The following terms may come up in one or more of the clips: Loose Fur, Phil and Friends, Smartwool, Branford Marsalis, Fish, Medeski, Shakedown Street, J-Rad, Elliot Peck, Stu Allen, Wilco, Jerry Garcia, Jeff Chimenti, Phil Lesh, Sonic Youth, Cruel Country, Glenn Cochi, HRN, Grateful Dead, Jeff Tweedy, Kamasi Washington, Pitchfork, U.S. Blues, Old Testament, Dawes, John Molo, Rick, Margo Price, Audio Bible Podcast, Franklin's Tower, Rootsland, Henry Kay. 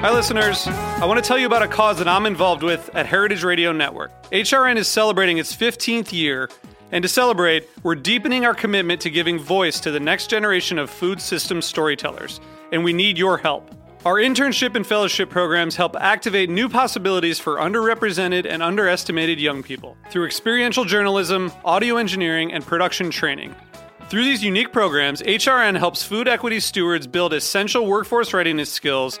Hi, listeners. I want to tell you about a cause that I'm involved with at Heritage Radio Network. HRN is celebrating its 15th year, and to celebrate, we're deepening our commitment to giving voice to the next generation of food system storytellers, and we need your help. Our internship and fellowship programs help activate new possibilities for underrepresented and underestimated young people through experiential journalism, audio engineering, and production training. Through these unique programs, HRN helps food equity stewards build essential workforce readiness skills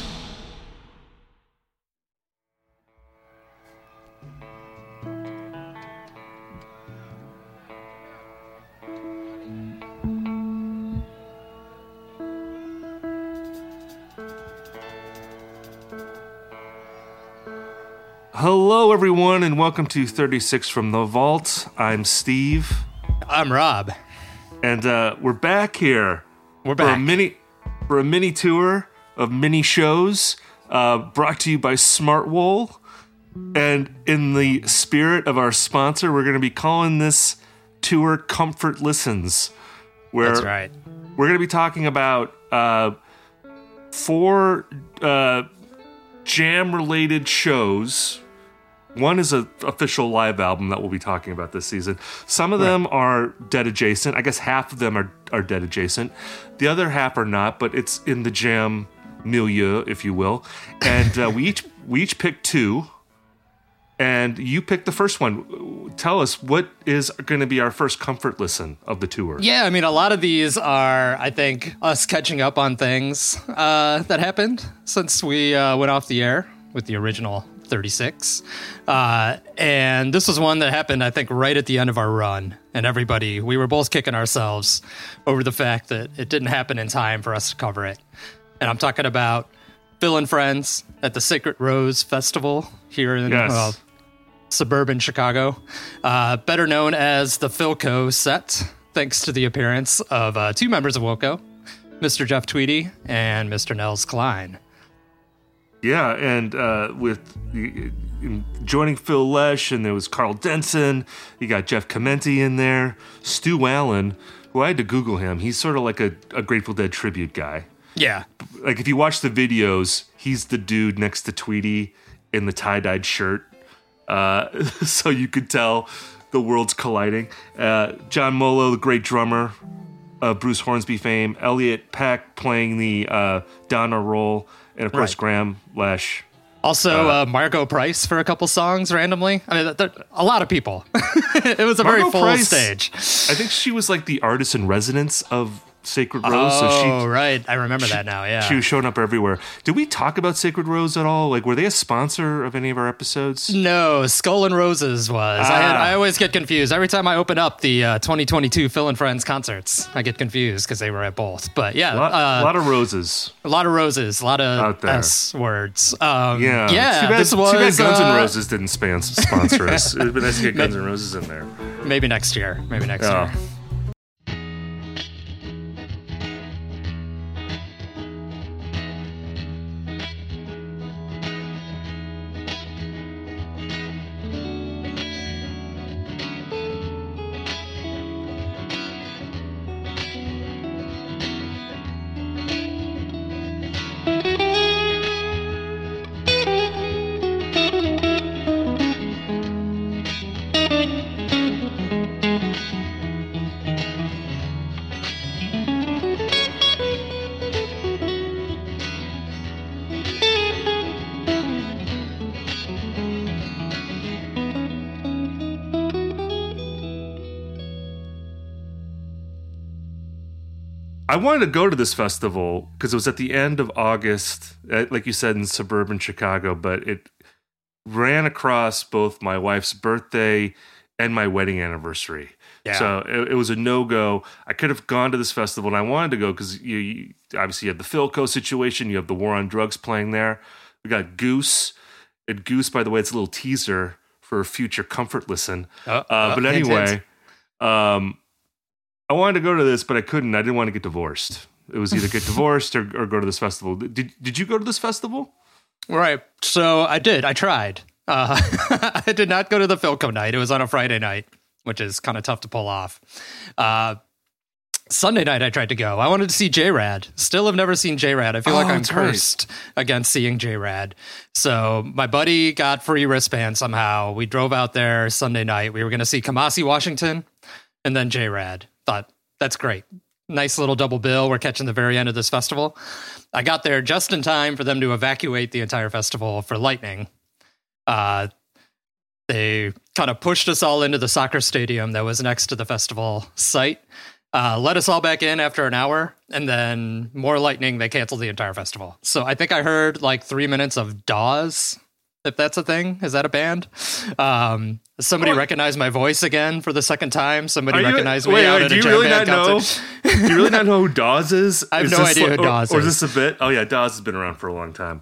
Hello, everyone, and welcome to 36 from the Vault. I'm Steve. I'm Rob. And we're back here. We're back. For a mini tour of mini shows brought to you by Smartwool. And in the spirit of our sponsor, we're going to be calling this tour Comfort Listens. That's right. We're going to be talking about 4 jam-related shows. One is an official live album that we'll be talking about this season. Some of them are Dead adjacent. I guess half of them are Dead adjacent. The other half are not, but it's in the jam milieu, if you will. And we each picked 2, and you picked the first one. Tell us, what is going to be our first comfort listen of the tour? Yeah, I mean, a lot of these are, I think, us catching up on things that happened since we went off the air with the original 36. And this was one that happened, I think, right at the end of our run. And we were both kicking ourselves over the fact that it didn't happen in time for us to cover it. And I'm talking about Phil and Friends at the Sacred Rose Festival here in suburban Chicago, better known as the Philco set, thanks to the appearance of 2 members of Wilco, Mr. Jeff Tweedy and Mr. Nels Cline. Yeah, and joining Phil Lesh, and there was Carl Denson, you got Jeff Chimenti in there, Stu Allen, who I had to Google him. He's sort of like a Grateful Dead tribute guy. Yeah. Like, if you watch the videos, he's the dude next to Tweedy in the tie-dyed shirt, so you could tell the world's colliding. John Molo, the great drummer, Bruce Hornsby fame, Elliot Peck playing the Donna role, and of course, Graham Lesh. Also, Margo Price for a couple songs randomly. I mean, a lot of people. It was a very full stage. I think she was like the artist in residence of Sacred Rose. Oh, so right. I remember that now, yeah. She was showing up everywhere. Did we talk about Sacred Rose at all? Like, were they a sponsor of any of our episodes? No, Skull and Roses was. I always get confused. Every time I open up the 2022 Phil and Friends concerts, I get confused because they were at both. But yeah. A lot of roses. A lot of roses. A lot of S words. Yeah. Yeah. Too bad Guns N' Roses didn't sponsor us. It would be nice to get Guns N' Roses in there. Maybe next year. Maybe next year. I wanted to go to this festival because it was at the end of August, like you said, in suburban Chicago, but it ran across both my wife's birthday and my wedding anniversary. Yeah. So it was a no-go. I could have gone to this festival, and I wanted to go because you obviously you have the Philco situation. You have the War on Drugs playing there. We got Goose. And Goose, by the way, it's a little teaser for a future comfort listen. But anyway, I wanted to go to this, but I couldn't. I didn't want to get divorced. It was either get divorced or go to this festival. Did you go to this festival? Right. So I did. I tried. I did not go to the Philco night. It was on a Friday night, which is kind of tough to pull off. Sunday night, I tried to go. I wanted to see J-Rad. Still have never seen J-Rad. I feel like I'm cursed against seeing J-Rad. So my buddy got free wristband somehow. We drove out there Sunday night. We were going to see Kamasi Washington and then J-Rad. Thought, that's great. Nice little double bill. We're catching the very end of this festival. I got there just in time for them to evacuate the entire festival for lightning. They kind of pushed us all into the soccer stadium that was next to the festival site. Let us all back in after an hour, and then more lightning, they canceled the entire festival. So I think I heard like 3 minutes of Dawes, if that's a thing. Is that a band? Somebody recognized my voice again for the second time. Somebody recognized me out at a jam band concert. Do you really not know who Dawes is? I have no idea who Dawes is. Or is this a bit? Oh yeah, Dawes has been around for a long time.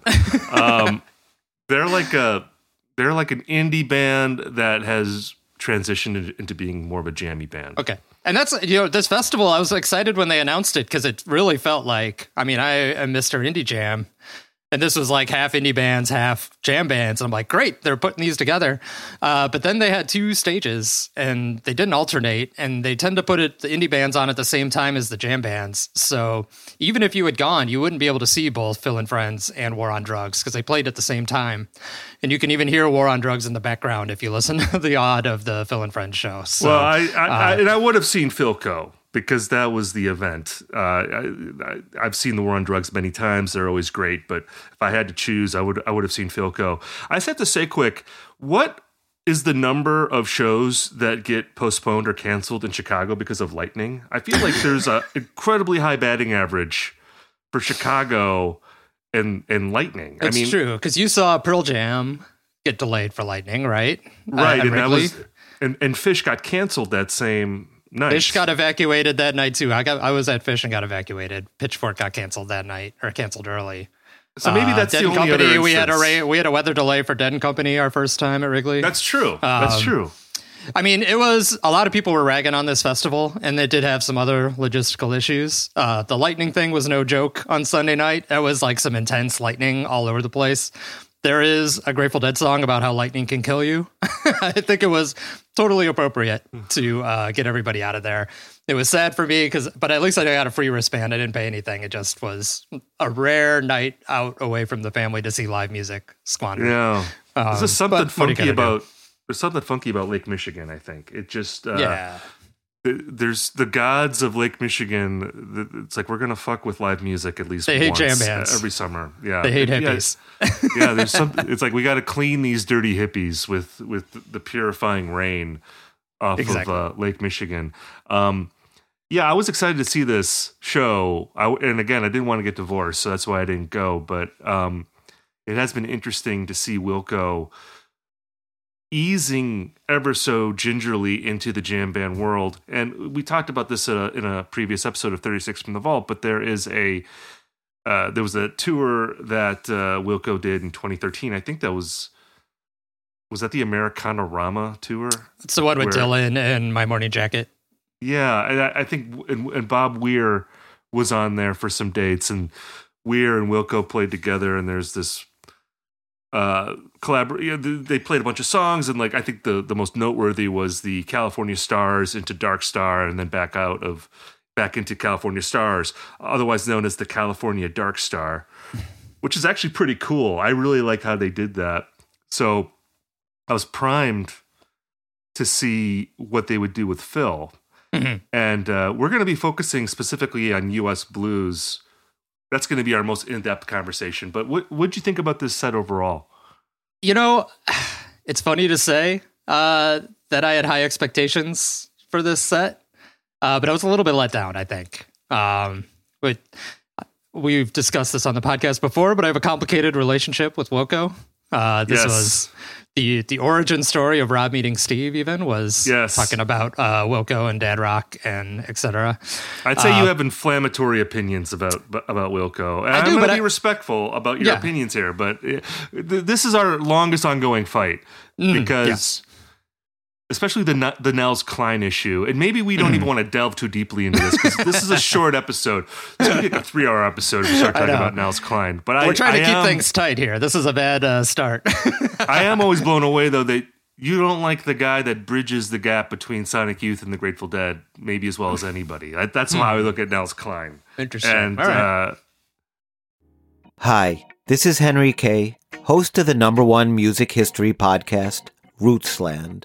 They're like an indie band that has transitioned into being more of a jammy band. Okay. And that's, this festival, I was excited when they announced it because it really felt like, I mean, I am Mr. Indie Jam, and this was like half indie bands, half jam bands. And I'm like, great, they're putting these together. But then they had two stages and they didn't alternate, and they tend to put the indie bands on at the same time as the jam bands. So even if you had gone, you wouldn't be able to see both Phil and Friends and War on Drugs because they played at the same time. And you can even hear War on Drugs in the background if you listen to the odd of the Phil and Friends show. So, well, I would have seen Philco, because that was the event. I've seen the War on Drugs many times. They're always great. But if I had to choose, I would have seen Philco. I just have to say quick, what is the number of shows that get postponed or canceled in Chicago because of lightning? I feel like there's an incredibly high batting average for Chicago and lightning. It's true, because you saw Pearl Jam get delayed for lightning, right? Right, and Wrigley. and Fish got canceled that same... Nice. Fish got evacuated that night too. I was at Fish and got evacuated. Pitchfork got canceled that night, or canceled early. So maybe that's Dead the only Company. Other we had a weather delay for Dead and Company our first time at Wrigley. That's true. That's true. I mean, it was a lot of people were ragging on this festival, and they did have some other logistical issues. The lightning thing was no joke on Sunday night. That was like some intense lightning all over the place. There is a Grateful Dead song about how lightning can kill you. I think it was totally appropriate to get everybody out of there. It was sad for me, but at least I got a free wristband. I didn't pay anything. It just was a rare night out away from the family to see live music squandered. Yeah. There's something funky about Lake Michigan, I think. It just... There's the gods of Lake Michigan. It's like, we're going to fuck with live music at least once jam bands. Every summer. Yeah. They hate hippies. Yeah. There's something, it's like, we got to clean these dirty hippies with the purifying rain off of Lake Michigan. I was excited to see this show. And again, I didn't want to get divorced, so that's why I didn't go. But it has been interesting to see Wilco easing ever so gingerly into the jam band world. And we talked about this in a previous episode of 36 from the Vault, but there is there was a tour that Wilco did in 2013. I think that was that the Americanorama tour? It's the one with Dylan and My Morning Jacket. Yeah. And I think Bob Weir was on there for some dates, and Weir and Wilco played together, and there's this they played a bunch of songs, and like I think the most noteworthy was the California Stars into Dark Star, and then back into California Stars, otherwise known as the California Dark Star, which is actually pretty cool. I really like how they did that. So I was primed to see what they would do with Phil, and we're going to be focusing specifically on U.S. Blues. That's going to be our most in-depth conversation. But what'd you think about this set overall? You know, it's funny to say that I had high expectations for this set, but I was a little bit let down, I think. We've discussed this on the podcast before, but I have a complicated relationship with Wilco. This was the origin story of Rob meeting Steve, even, was talking about Wilco and Dad Rock and et cetera. I'd say you have inflammatory opinions about Wilco. And I'm going to be respectful about your opinions here, but this is our longest ongoing fight because... Yeah. Especially the Nels Cline issue. And maybe we don't even want to delve too deeply into this because this is a short episode. It's going to be like a 3-hour episode if we start talking about Nels Cline. But we're trying to keep things tight here. This is a bad start. I am always blown away, though, that you don't like the guy that bridges the gap between Sonic Youth and the Grateful Dead maybe as well as anybody. That's how I look at Nels Cline. Interesting. And, all right. Hi, this is Henry Kay, host of the #1 music history podcast, Rootsland.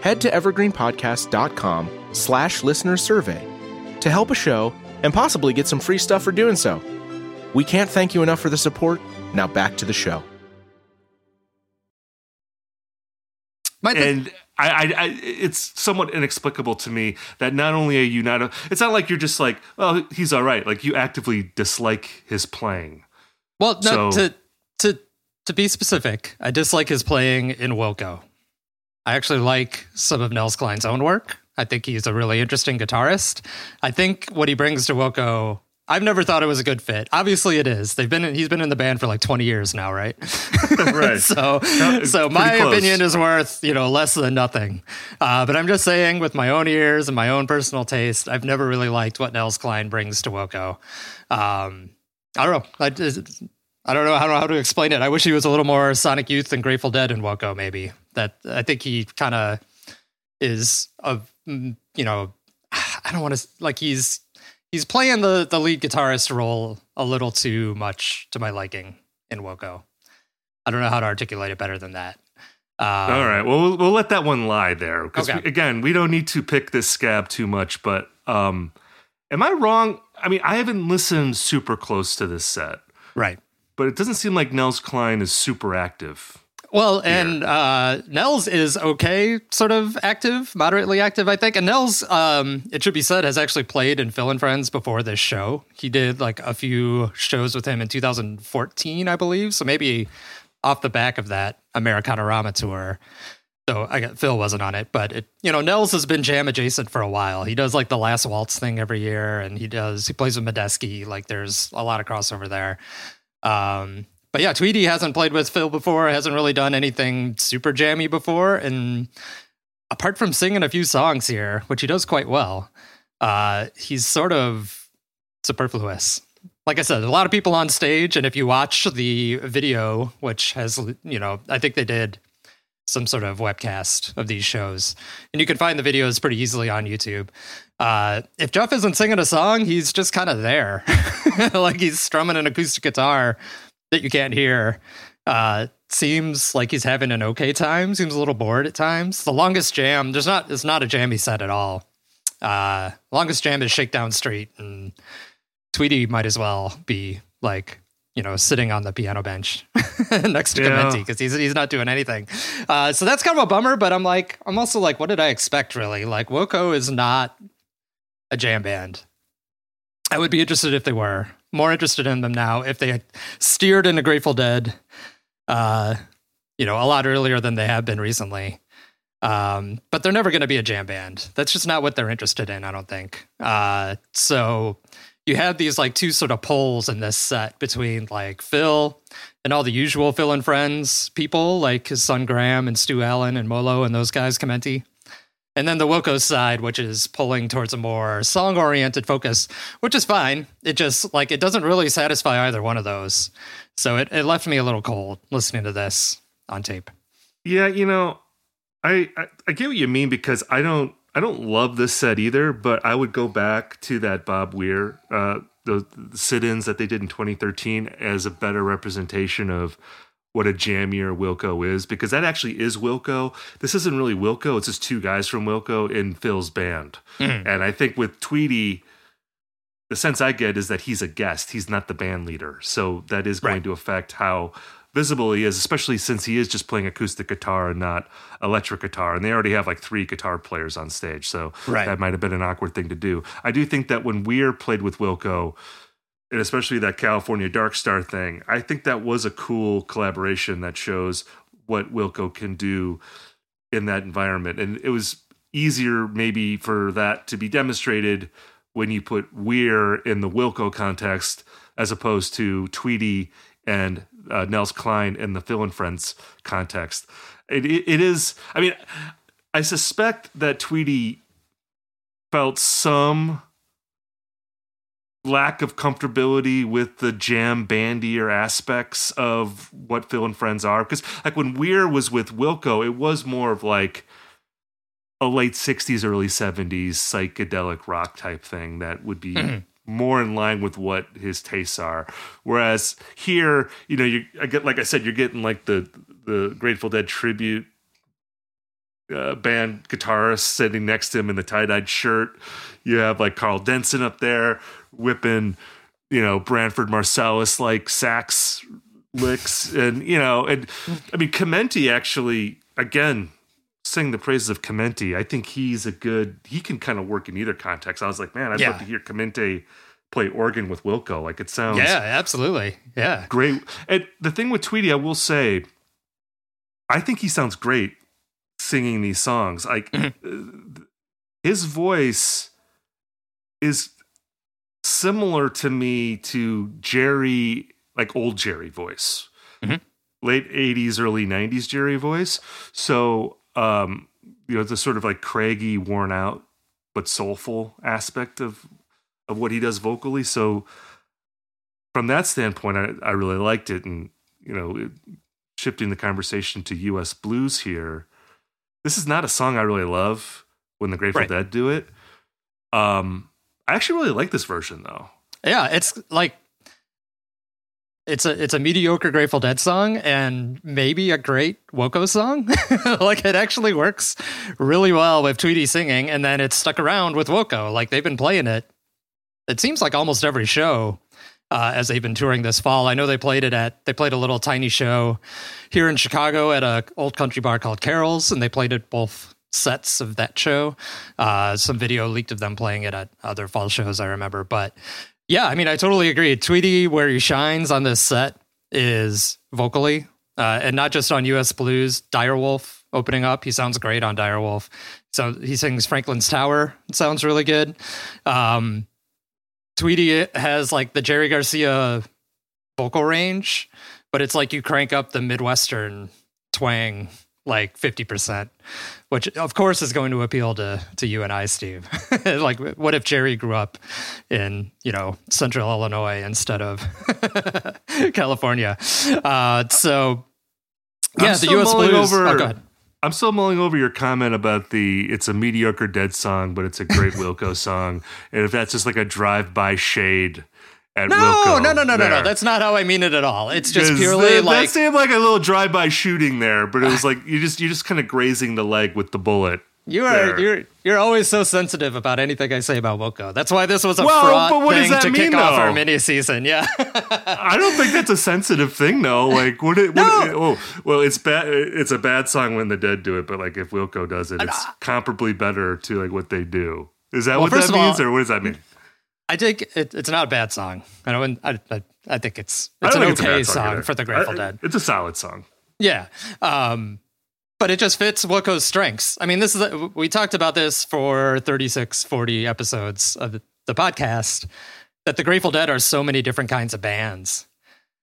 Head to evergreenpodcast.com/listenersurvey to help a show and possibly get some free stuff for doing so. We can't thank you enough for the support. Now back to the show. And it's somewhat inexplicable to me that not only are you not... It's not like you're just like, oh, he's all right. Like, you actively dislike his playing. Well, no, to be specific, I dislike his playing in Wilco. I actually like some of Nels Cline's own work. I think he's a really interesting guitarist. I think what he brings to Wilco, I've never thought it was a good fit. Obviously it is. He's been in the band for like 20 years now, right? Right. So my opinion is worth, less than nothing. But I'm just saying, with my own ears and my own personal taste, I've never really liked what Nels Cline brings to Wilco. I don't know how to explain it. I wish he was a little more Sonic Youth and Grateful Dead and Wilco, maybe. I think he kind of is I don't want to, like, he's playing the lead guitarist role a little too much to my liking in Wilco. I don't know how to articulate it better than that. All right. Well, we'll let that one lie there. Because again, we don't need to pick this scab too much, but am I wrong? I mean, I haven't listened super close to this set. Right. But it doesn't seem like Nels Cline is super active. Well, and Nels is okay, sort of active, moderately active, I think. And Nels, it should be said, has actually played in Phil and Friends before this show. He did like a few shows with him in 2014, I believe. So maybe off the back of that Americanorama tour. So Phil wasn't on it, but Nels has been jam adjacent for a while. He does like the Last Waltz thing every year, and he plays with Medeski. Like, there's a lot of crossover there. But yeah, Tweedy hasn't played with Phil before, hasn't really done anything super jammy before. And apart from singing a few songs here, which he does quite well, he's sort of superfluous. Like I said, a lot of people on stage. And if you watch the video, which has, I think they did some sort of webcast of these shows, and you can find the videos pretty easily on YouTube. If Jeff isn't singing a song, he's just kind of there. Like, he's strumming an acoustic guitar that you can't hear. Seems like he's having an okay time. Seems a little bored at times. The longest jam, it's not a jammy set at all. Longest jam is Shakedown Street, and Tweedy might as well be like, sitting on the piano bench next to Chimenti, because he's not doing anything. So that's kind of a bummer, but I'm also like, what did I expect, really? Like, Wilco is not a jam band. I would be interested if they were. More interested in them now if they had steered into Grateful Dead, a lot earlier than they have been recently. But they're never going to be a jam band. That's just not what they're interested in, I don't think. So... you have these like two sort of poles in this set between like Phil and all the usual Phil and Friends people, like his son Graham and Stu Allen and Molo and those guys, Chimenti. And then the Wilco side, which is pulling towards a more song-oriented focus, which is fine. It just, like, it doesn't really satisfy either one of those. So it left me a little cold listening to this on tape. Yeah, you know, I get what you mean, because I don't love this set either, but I would go back to that Bob Weir, the sit-ins that they did in 2013 as a better representation of what a jammier Wilco is, because that actually is Wilco. This isn't really Wilco. It's just two guys from Wilco in Phil's band. Mm. And I think with Tweedy, the sense I get is that he's a guest. He's not the band leader. So that is going to affect how visible he is, especially since he is just playing acoustic guitar and not electric guitar. And they already have like three guitar players on stage. So that might have been an awkward thing to do. I do think that when Weir played with Wilco, and especially that California Dark Star thing, I think that was a cool collaboration that shows what Wilco can do in that environment. And it was easier maybe for that to be demonstrated when you put Weir in the Wilco context as opposed to Tweedy and Nels Cline in the Phil and Friends context. It is, I mean, I suspect that Tweedy felt some lack of comfortability with the jam bandier aspects of what Phil and Friends are, because like when Weir was with Wilco, it was more of like a late 60s early 70s psychedelic rock type thing that would be more in line with what his tastes are, whereas here, you know, you're getting like the Grateful Dead tribute band guitarist sitting next to him in the tie-dyed shirt. You have like Carl Denson up there whipping, you know, Branford Marsalis like sax licks, and you know, and I mean Chimenti actually, again, sing the praises of Chimenti. I think he can kind of work in either context. I was like, man, I'd love to hear Chimenti play organ with Wilco. Like it sounds absolutely great. And the thing with Tweedy, I will say, I think he sounds great singing these songs. Like his voice is similar to me to Jerry, like old Jerry voice, late 80s, early 90s Jerry voice. So, you know, the sort of like craggy, worn out, but soulful aspect of what he does vocally. So from that standpoint, I really liked it. And, you know, shifting the conversation to U.S. Blues here, this is not a song I really love when the Grateful Dead do it. I actually really like this version, though. Yeah, it's like it's a mediocre Grateful Dead song and maybe a great Wilco song. Like it actually works really well with Tweedy singing, and then it's stuck around with Wilco. Like they've been playing it. It seems like almost every show as they've been touring this fall. I know they played a little tiny show here in Chicago at a old country bar called Carol's, and they played it both sets of that show. Some video leaked of them playing it at other fall shows, I remember. But yeah, I mean, I totally agree. Tweedy, where he shines on this set is vocally, and not just on U.S. Blues. Direwolf opening up, he sounds great on Direwolf. So he sings Franklin's Tower. It sounds really good. Tweedy has like the Jerry Garcia vocal range, but it's like you crank up the Midwestern twang like 50%, which of course is going to appeal to you and I, Steve. Like, what if Jerry grew up in, you know, central Illinois instead of California? So yeah, the U.S. Blues. Go ahead. I'm still mulling over your comment about it's a mediocre Dead song, but it's a great Wilco song. And if that's just like a drive-by shade at Wilco. No. That's not how I mean it at all. It's just purely like... That seemed like a little drive-by shooting there, but it was like you're just kind of grazing the leg with the bullet. You're always so sensitive about anything I say about Wilco. That's why this was a fraught thing to kick off our mini season. Yeah, I don't think that's a sensitive thing, though. Like, it's bad. It's a bad song when the Dead do it, but like if Wilco does it, it's comparably better to like what they do. Is that what that means, or what does that mean? I think it's not a bad song. I think it's an okay song for the Grateful Dead. It's a solid song. Yeah. But it just fits Wilco's strengths. I mean, we talked about this for 36, 40 episodes of the podcast, that the Grateful Dead are so many different kinds of bands.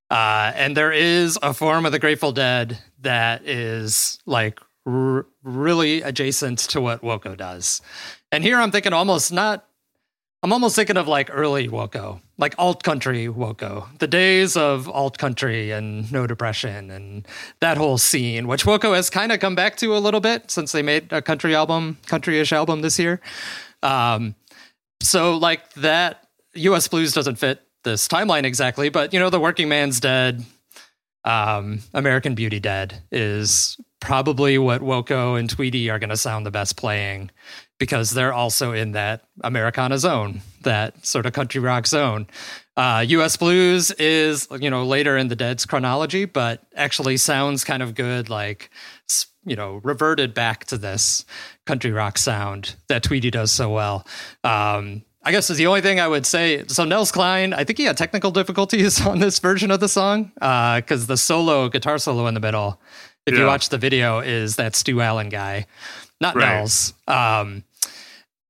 And there is a form of the Grateful Dead that is like really adjacent to what Wilco does. And here I'm thinking I'm almost thinking of like early Wilco, like alt country Wilco, the days of alt country and No Depression and that whole scene, which Wilco has kind of come back to a little bit since they made a country-ish album this year. So like that U.S. Blues doesn't fit this timeline exactly, but you know, the Working Man's Dead, American Beauty Dead is probably what Wilco and Tweedy are going to sound the best playing, because they're also in that Americana zone, that sort of country rock zone. U.S. Blues is, you know, later in the Dead's chronology, but actually sounds kind of good, like, you know, reverted back to this country rock sound that Tweedy does so well. I guess is the only thing I would say. So Nels Cline, I think he had technical difficulties on this version of the song, because the guitar solo in the middle, if you watch the video, is that Stu Allen guy. Not right. Nels.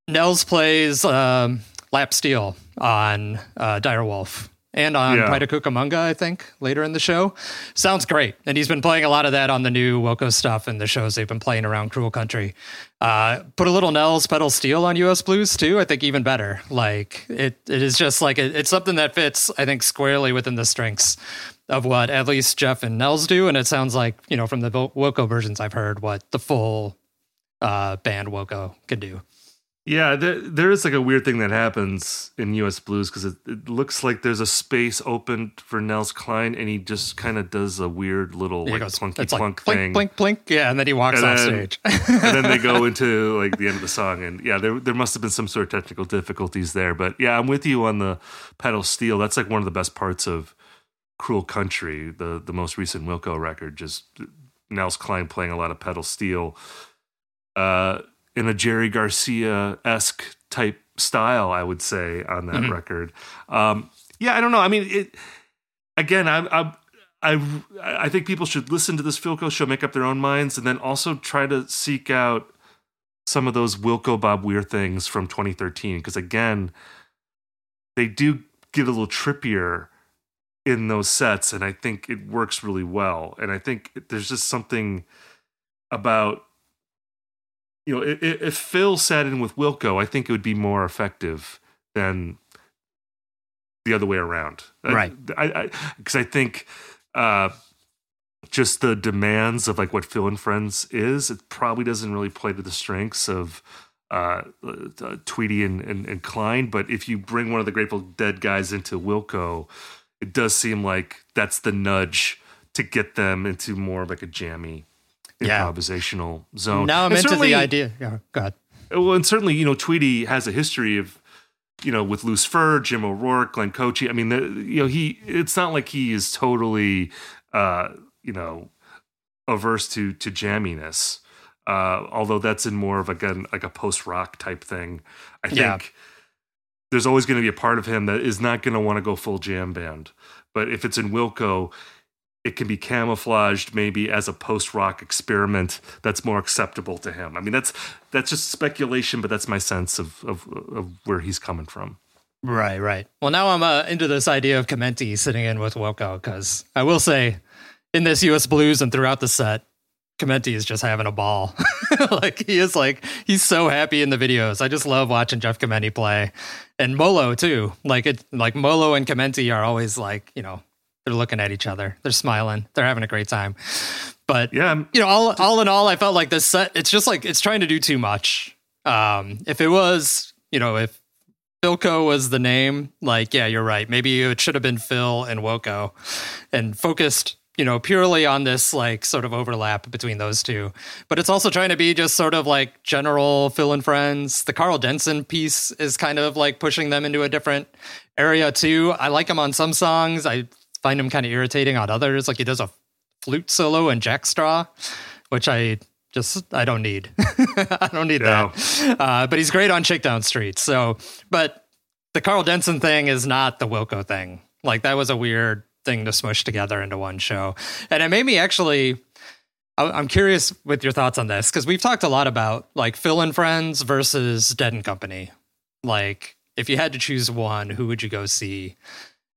Nels plays lap steel on Direwolf and on Pride of Cucamonga, I think, later in the show. Sounds great. And he's been playing a lot of that on the new Wilco stuff and the shows they've been playing around Cruel Country. Put a little Nels pedal steel on U.S. Blues, too, I think even better. Like, it is just like, it's something that fits, I think, squarely within the strengths of what at least Jeff and Nels do. And it sounds like, you know, from the Wilco versions I've heard, what the full band Wilco can do. Yeah, there is like a weird thing that happens in U.S. Blues, because it looks like there's a space open for Nels Cline, and he just kind of does a weird little like plunky plunk thing, blink blink, yeah, and then he walks off stage. And then they go into like the end of the song, and yeah, there must have been some sort of technical difficulties there, but yeah, I'm with you on the pedal steel. That's like one of the best parts of Cruel Country, the most recent Wilco record. Just Nels Cline playing a lot of pedal steel. In a Jerry Garcia-esque type style, I would say, on that record. I don't know. I mean, I think people should listen to this Wilco show, make up their own minds, and then also try to seek out some of those Wilco Bob Weir things from 2013. Because again, they do get a little trippier in those sets, and I think it works really well. And I think there's just something about, you know, if Phil sat in with Wilco, I think it would be more effective than the other way around. Right. Because I think just the demands of like what Phil and Friends is, it probably doesn't really play to the strengths of Tweedy and Cline. But if you bring one of the Grateful Dead guys into Wilco, it does seem like that's the nudge to get them into more of like a jammy, improvisational zone. Now I'm into the idea. Yeah, go ahead. Well, and certainly, you know, Tweedy has a history of, you know, with Loose Fur, Jim O'Rourke, Glenn Cochi. I mean, you know, it's not like he is totally, you know, averse to jamminess. Although that's in more of like a post-rock type thing. I think there's always going to be a part of him that is not going to want to go full jam band. But if it's in Wilco, it can be camouflaged maybe as a post-rock experiment that's more acceptable to him. I mean, that's just speculation, but that's my sense of where he's coming from. Right, right. Well, now I'm into this idea of Chimenti sitting in with Wilco, because I will say, in this U.S. Blues and throughout the set, Chimenti is just having a ball. Like, he's so happy in the videos. I just love watching Jeff Chimenti play. And Molo, too. Like Molo and Chimenti are always like, you know, they're looking at each other. They're smiling. They're having a great time. But, you know, all in all, I felt like this set, it's just like, it's trying to do too much. If it was, you know, if Wilco was the name, like, yeah, you're right. Maybe it should have been Phil and Wilco and focused, you know, purely on this, like, sort of overlap between those two. But it's also trying to be just sort of like general Phil and Friends. The Carl Denson piece is kind of like pushing them into a different area, too. I like him on some songs. I find him kind of irritating on others. Like, he does a flute solo and jackstraw, which I don't need. I don't need that. But he's great on Shakedown Street. So, but the Carl Denson thing is not the Wilco thing. Like, that was a weird thing to smush together into one show. And it made me actually, I'm curious with your thoughts on this, because we've talked a lot about like Phil and Friends versus Dead and Company. Like, if you had to choose one, who would you go see?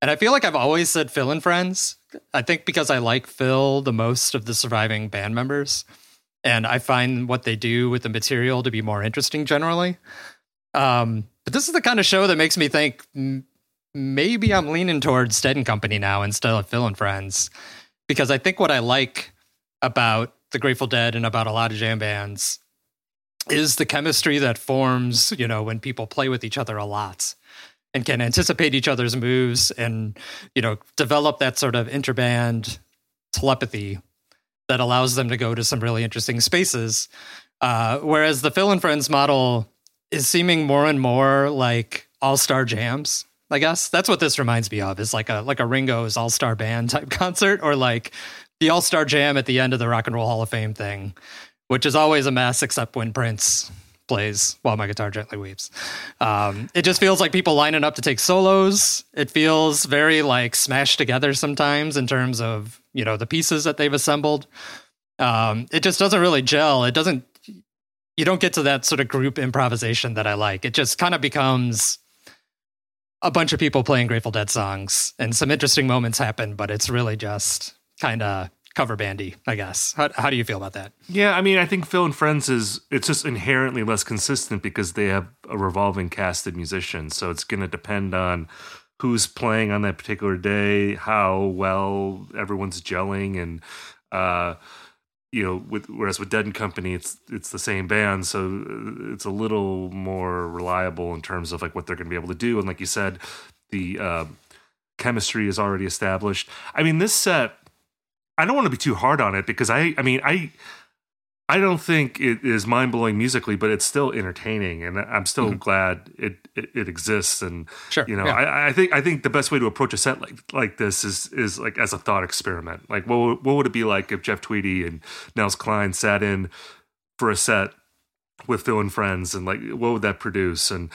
And I feel like I've always said Phil and Friends. I think because I like Phil the most of the surviving band members. And I find what they do with the material to be more interesting generally. But this is the kind of show that makes me think maybe I'm leaning towards Dead and Company now instead of Phil and Friends. Because I think what I like about the Grateful Dead and about a lot of jam bands is the chemistry that forms, you know, when people play with each other a lot and can anticipate each other's moves and, you know, develop that sort of interband telepathy that allows them to go to some really interesting spaces. Whereas the Phil and Friends model is seeming more and more like all-star jams, I guess. That's what this reminds me of, is like a Ringo's all-star band type concert, or like the all-star jam at the end of the Rock and Roll Hall of Fame thing, which is always a mess except when Prince plays While My Guitar Gently Weeps. It just feels like people lining up to take solos. It feels very like smashed together sometimes in terms of, you know, the pieces that they've assembled. It just doesn't really gel. It doesn't, you don't get to that sort of group improvisation that I like. It just kind of becomes a bunch of people playing Grateful Dead songs and some interesting moments happen, but it's really just kind of cover bandy, I guess. How do you feel about that? Yeah, I mean, I think Phil and Friends is, it's just inherently less consistent because they have a revolving cast of musicians. So it's going to depend on who's playing on that particular day, how well everyone's gelling, and you know, whereas with Dead and Company, it's the same band, so it's a little more reliable in terms of like what they're going to be able to do. And like you said, the chemistry is already established. I mean, this set, I don't want to be too hard on it because I mean I don't think it is mind blowing musically, but it's still entertaining, and I'm still glad it exists. And sure, you know, yeah. I think the best way to approach a set like this is like as a thought experiment. Like, what would it be like if Jeff Tweedy and Nels Cline sat in for a set with Phil and Friends, and like what would that produce? And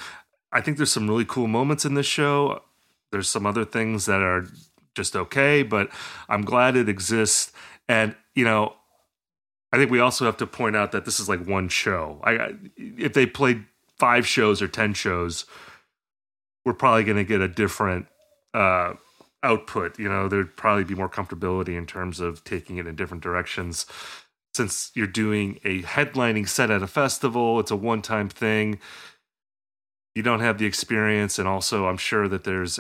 I think there's some really cool moments in this show. There's some other things that are just okay, but I'm glad it exists. And you know, I think we also have to point out that this is like one show. If they played 5 shows or 10 shows, we're probably going to get a different output. You know, there'd probably be more comfortability in terms of taking it in different directions. Since you're doing a headlining set at a festival, it's a one-time thing. You don't have the experience, and also I'm sure that there's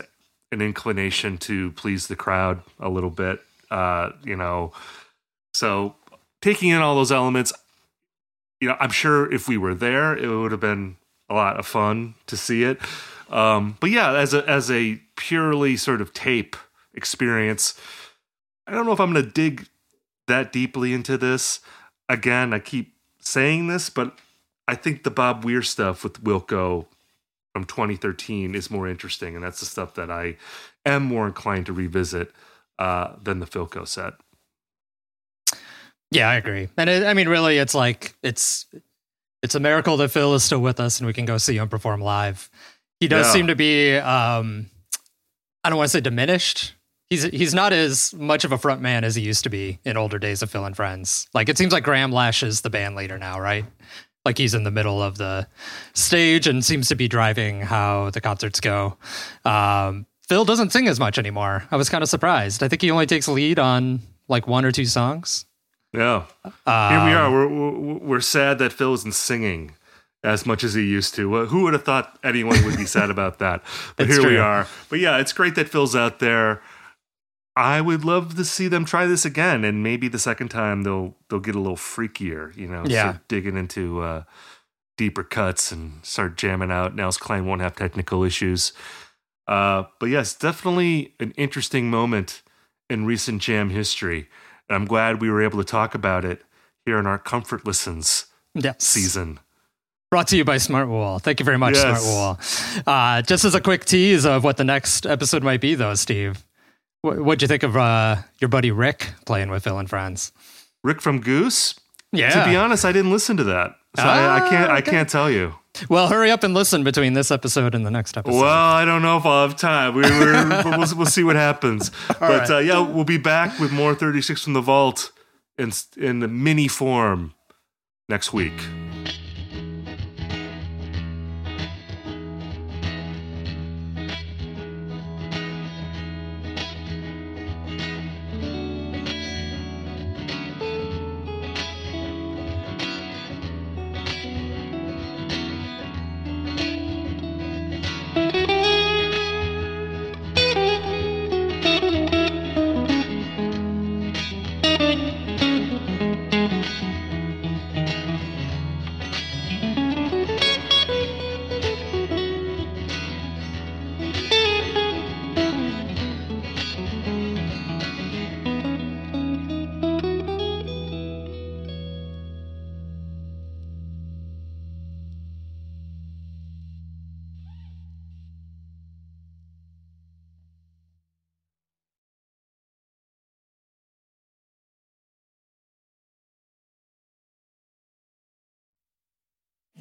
an inclination to please the crowd a little bit, you know. So taking in all those elements, you know, I'm sure if we were there, it would have been a lot of fun to see it. But yeah, as a purely sort of tape experience, I don't know if I'm going to dig that deeply into this. Again, I keep saying this, but I think the Bob Weir stuff with Wilco from 2013 is more interesting, and that's the stuff that I am more inclined to revisit than the Philco set. Yeah, I agree. And I mean, really, it's like it's a miracle that Phil is still with us and we can go see him perform live. He does seem to be I don't want to say diminished. He's not as much of a front man as he used to be in older days of Phil and Friends. Like, it seems like Graham Lesh is the band leader now, right? Like, he's in the middle of the stage and seems to be driving how the concerts go. Phil doesn't sing as much anymore. I was kind of surprised. I think he only takes lead on like 1 or 2 songs. Yeah. Here we are. We're sad that Phil isn't singing as much as he used to. Who would have thought anyone would be sad about that? But here we are. But yeah, it's great that Phil's out there. I would love to see them try this again, and maybe the second time they'll get a little freakier, you know, start digging into deeper cuts and start jamming out. Nels Cline won't have technical issues. But yes, definitely an interesting moment in recent jam history. And I'm glad we were able to talk about it here in our Comfort Listens season. Brought to you by Smartwool. Thank you very much, Smartwool. Just as a quick tease of what the next episode might be, though, Steve. What'd you think of your buddy Rick playing with Phil and Friends? Rick from Goose? Yeah. To be honest, I didn't listen to that, so I can't tell you. Well, hurry up and listen between this episode and the next episode. Well, I don't know if I'll have time. We'll see what happens. But right. Yeah, we'll be back with more 36 from the Vault in the mini form next week.